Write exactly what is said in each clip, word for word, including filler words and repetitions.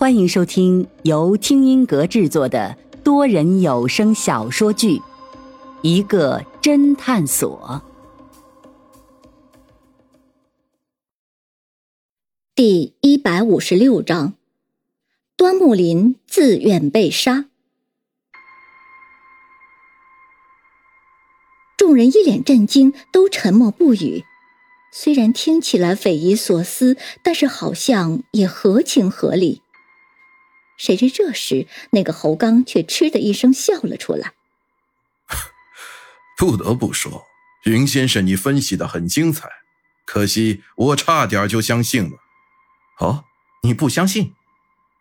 欢迎收听由听音阁制作的多人有声小说剧《一个侦探所》第一百五十六章，端木林自愿被杀。众人一脸震惊，都沉默不语。虽然听起来匪夷所思，但是好像也合情合理。谁知这时，那个侯刚却嗤的一声笑了出来。不得不说，云先生你分析的很精彩，可惜我差点就相信了。哦，你不相信？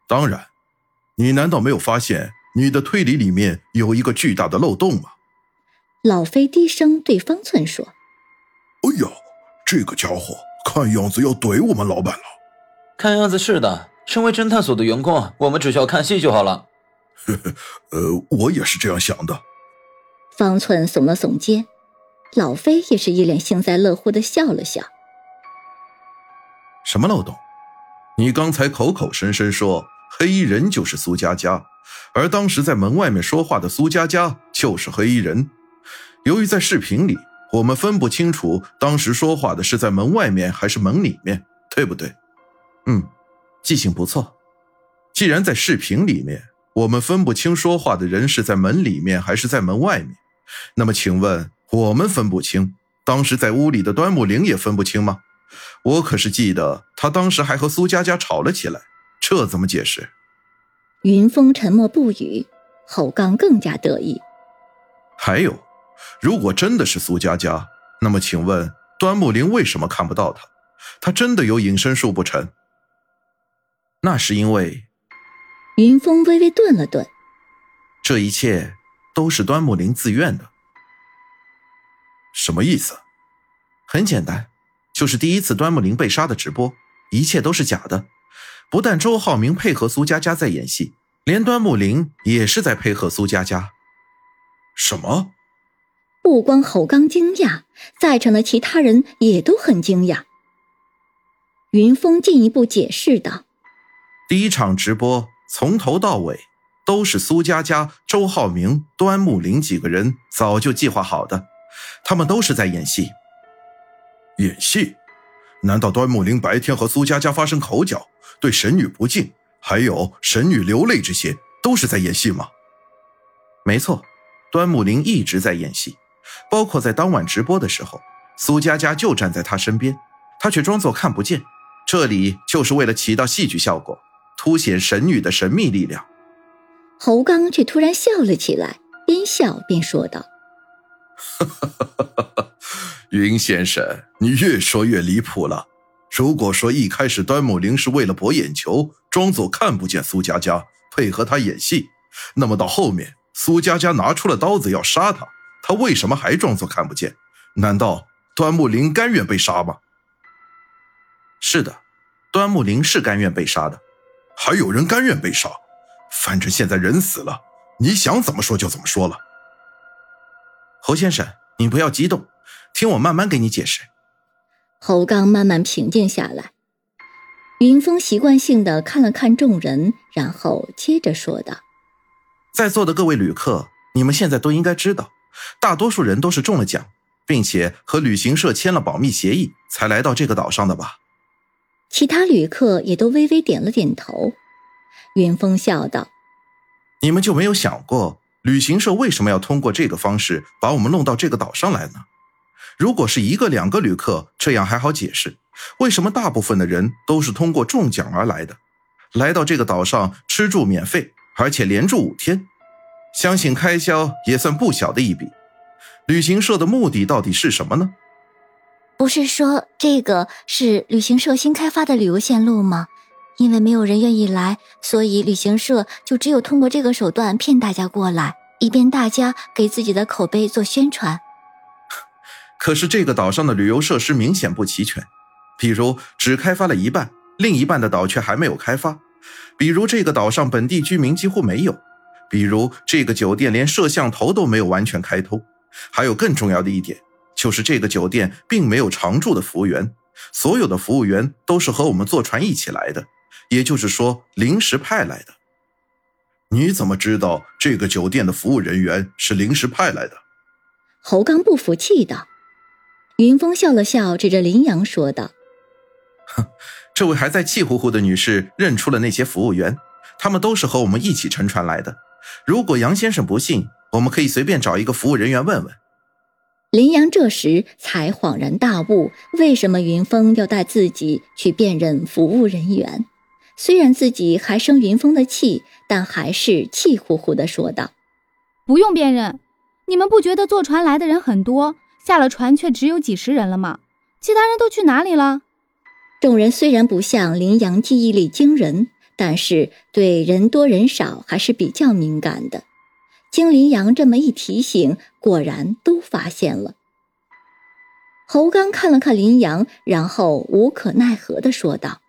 当然，你难道没有发现你的推理里面有一个巨大的漏洞吗？老飞低声对方寸说。哎呦，这个家伙看样子要怼我们老板了。看样子是的。身为侦探所的员工，我们只需要看戏就好了。呵呵，呃，我也是这样想的。方寸耸了耸肩，老飞也是一脸幸灾乐祸的笑了笑。什么漏洞？你刚才口口声声说黑衣人就是苏佳佳，而当时在门外面说话的苏佳佳就是黑衣人。由于在视频里，我们分不清楚当时说话的是在门外面还是门里面，对不对？嗯。记性不错。既然在视频里面我们分不清说话的人是在门里面还是在门外面，那么请问我们分不清，当时在屋里的端木林也分不清吗？我可是记得他当时还和苏佳佳吵了起来，这怎么解释？云峰沉默不语，侯刚更加得意。还有，如果真的是苏佳佳，那么请问端木林为什么看不到他？他真的有隐身术不成？那是因为，云峰微微顿了顿，这一切都是端木林自愿的。什么意思？很简单，就是第一次端木林被杀的直播，一切都是假的。不但周浩明配合苏佳佳在演戏，连端木林也是在配合苏佳佳。什么？不光侯刚惊讶，在场的其他人也都很惊讶。云峰进一步解释道。第一场直播从头到尾都是苏佳佳、周浩明、端木林几个人早就计划好的，他们都是在演戏。演戏？难道端木林白天和苏佳佳发生口角，对神女不敬，还有神女流泪这些都是在演戏吗？没错，端木林一直在演戏，包括在当晚直播的时候，苏佳佳就站在他身边，他却装作看不见，这里就是为了起到戏剧效果，凸显神女的神秘力量。侯刚却突然笑了起来，边笑边说道：云先生，你越说越离谱了。如果说一开始端木林是为了博眼球，装作看不见苏佳佳，配合他演戏，那么到后面苏佳佳拿出了刀子要杀他，他为什么还装作看不见？难道端木林甘愿被杀吗？是的，端木林是甘愿被杀的。还有人甘愿被杀，反正现在人死了，你想怎么说就怎么说了。侯先生，你不要激动，听我慢慢给你解释。侯刚慢慢平静下来，云峰习惯性的看了看众人，然后接着说道：在座的各位旅客，你们现在都应该知道，大多数人都是中了奖，并且和旅行社签了保密协议才来到这个岛上的吧？其他旅客也都微微点了点头。云峰笑道：你们就没有想过旅行社为什么要通过这个方式把我们弄到这个岛上来呢？如果是一个两个旅客这样还好解释，为什么大部分的人都是通过中奖而来的，来到这个岛上吃住免费，而且连住五天，相信开销也算不小的一笔。旅行社的目的到底是什么呢？不是说这个是旅行社新开发的旅游线路吗？因为没有人愿意来，所以旅行社就只有通过这个手段骗大家过来，以便大家给自己的口碑做宣传。可是这个岛上的旅游设施明显不齐全，比如只开发了一半，另一半的岛却还没有开发，比如这个岛上本地居民几乎没有，比如这个酒店连摄像头都没有完全开通，还有更重要的一点，就是这个酒店并没有常驻的服务员，所有的服务员都是和我们坐船一起来的，也就是说临时派来的。你怎么知道这个酒店的服务人员是临时派来的？侯刚不服气道。云峰笑了笑，指着林阳说道：哼，这位还在气呼呼的女士认出了那些服务员，他们都是和我们一起乘船来的。如果杨先生不信，我们可以随便找一个服务人员问问。林阳这时才恍然大悟，为什么云峰要带自己去辨认服务人员。虽然自己还生云峰的气，但还是气呼呼地说道：不用辨认，你们不觉得坐船来的人很多，下了船却只有几十人了吗？其他人都去哪里了？众人虽然不像林阳记忆力惊人，但是对人多人少还是比较敏感的。经林阳这么一提醒，果然都发现了。侯刚看了看林阳，然后无可奈何地说道：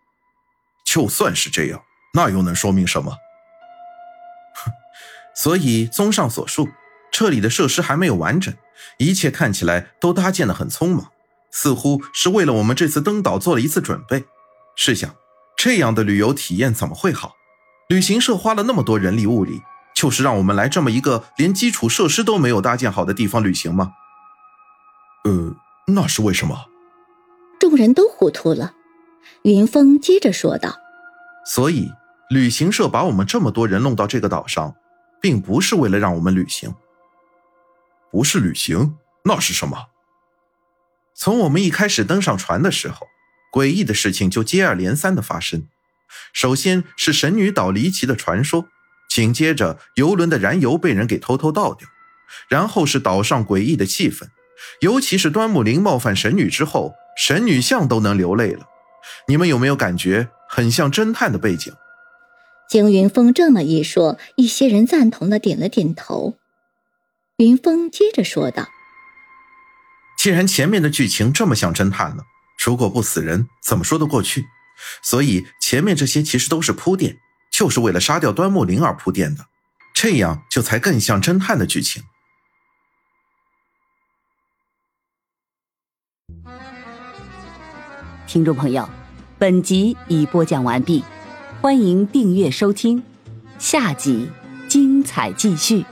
就算是这样，那又能说明什么？所以综上所述，这里的设施还没有完整，一切看起来都搭建得很匆忙，似乎是为了我们这次登岛做了一次准备。试想，这样的旅游体验怎么会好？旅行社花了那么多人力物力，就是让我们来这么一个连基础设施都没有搭建好的地方旅行吗？呃，那是为什么？众人都糊涂了。云峰接着说道：所以，旅行社把我们这么多人弄到这个岛上，并不是为了让我们旅行。不是旅行，那是什么？从我们一开始登上船的时候，诡异的事情就接二连三的发生。首先是神女岛离奇的传说，紧接着游轮的燃油被人给偷偷倒掉，然后是岛上诡异的气氛，尤其是端木林冒犯神女之后，神女像都能流泪了。你们有没有感觉很像侦探的背景？经云峰这么一说，一些人赞同的点了点头。云峰接着说道：既然前面的剧情这么像侦探了，如果不死人怎么说得过去？所以前面这些其实都是铺垫，就是为了杀掉端木林而铺垫的，这样就才更像侦探的剧情。听众朋友，本集已播讲完毕，欢迎订阅收听，下集精彩继续。